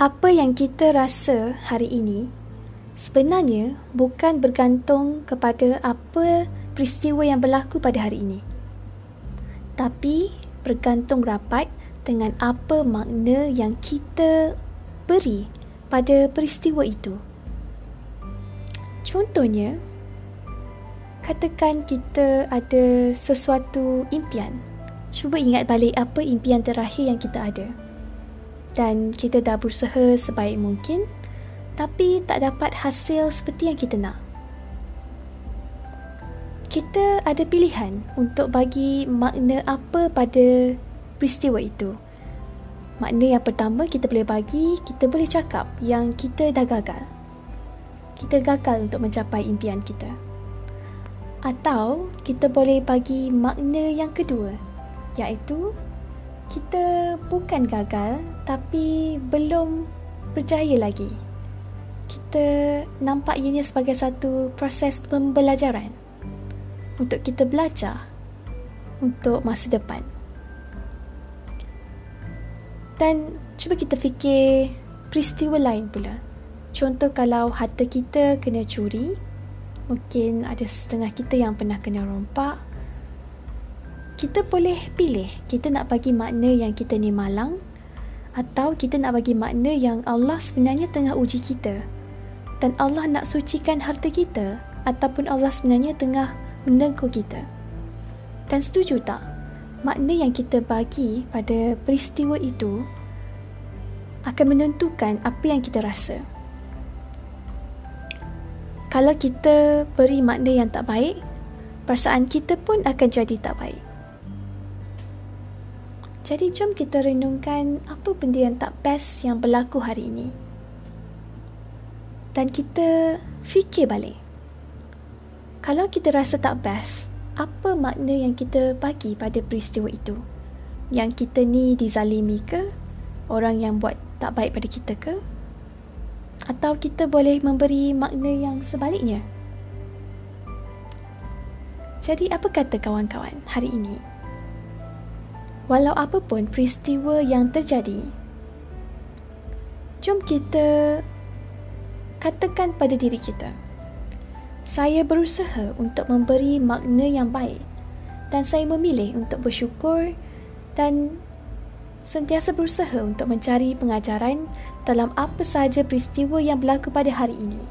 Apa yang kita rasa hari ini sebenarnya bukan bergantung kepada apa peristiwa yang berlaku pada hari ini, tapi bergantung rapat dengan apa makna yang kita beri pada peristiwa itu. Contohnya, katakan kita ada sesuatu impian. Cuba ingat balik apa impian terakhir yang kita ada. Dan kita dah berusaha sebaik mungkin, tapi tak dapat hasil seperti yang kita nak. Kita ada pilihan untuk bagi makna apa pada peristiwa itu. Makna yang pertama kita boleh bagi, kita boleh cakap yang kita dah gagal. Kita gagal untuk mencapai impian kita. Atau kita boleh bagi makna yang kedua, iaitu kita bukan gagal tapi belum berjaya lagi. Kita nampak ianya sebagai satu proses pembelajaran untuk kita belajar untuk masa depan. Dan cuba kita fikir peristiwa lain pula. Contoh, kalau harta kita kena curi, mungkin ada setengah kita yang pernah kena rompak. Kita boleh pilih, kita nak bagi makna yang kita ni malang, atau kita nak bagi makna yang Allah sebenarnya tengah uji kita, dan Allah nak sucikan harta kita, ataupun Allah sebenarnya tengah menegur kita. Dan setuju tak? Makna yang kita bagi pada peristiwa itu akan menentukan apa yang kita rasa. Kalau kita beri makna yang tak baik, perasaan kita pun akan jadi tak baik. Jadi jom kita renungkan apa benda yang tak best yang berlaku hari ini. Dan kita fikir balik. Kalau kita rasa tak best, apa makna yang kita bagi pada peristiwa itu? Yang kita ni dizalimi ke? Orang yang buat tak baik pada kita ke? Atau kita boleh memberi makna yang sebaliknya. Jadi apa kata kawan-kawan hari ini? Walau apapun peristiwa yang terjadi, jom kita katakan pada diri kita, saya berusaha untuk memberi makna yang baik dan saya memilih untuk bersyukur dan sentiasa berusaha untuk mencari pengajaran dalam apa sahaja peristiwa yang berlaku pada hari ini,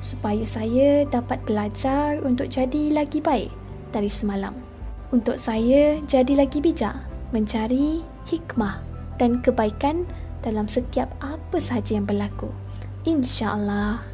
supaya saya dapat belajar untuk jadi lagi baik dari semalam, untuk saya jadi lagi bijak, mencari hikmah dan kebaikan dalam setiap apa sahaja yang berlaku. InsyaAllah.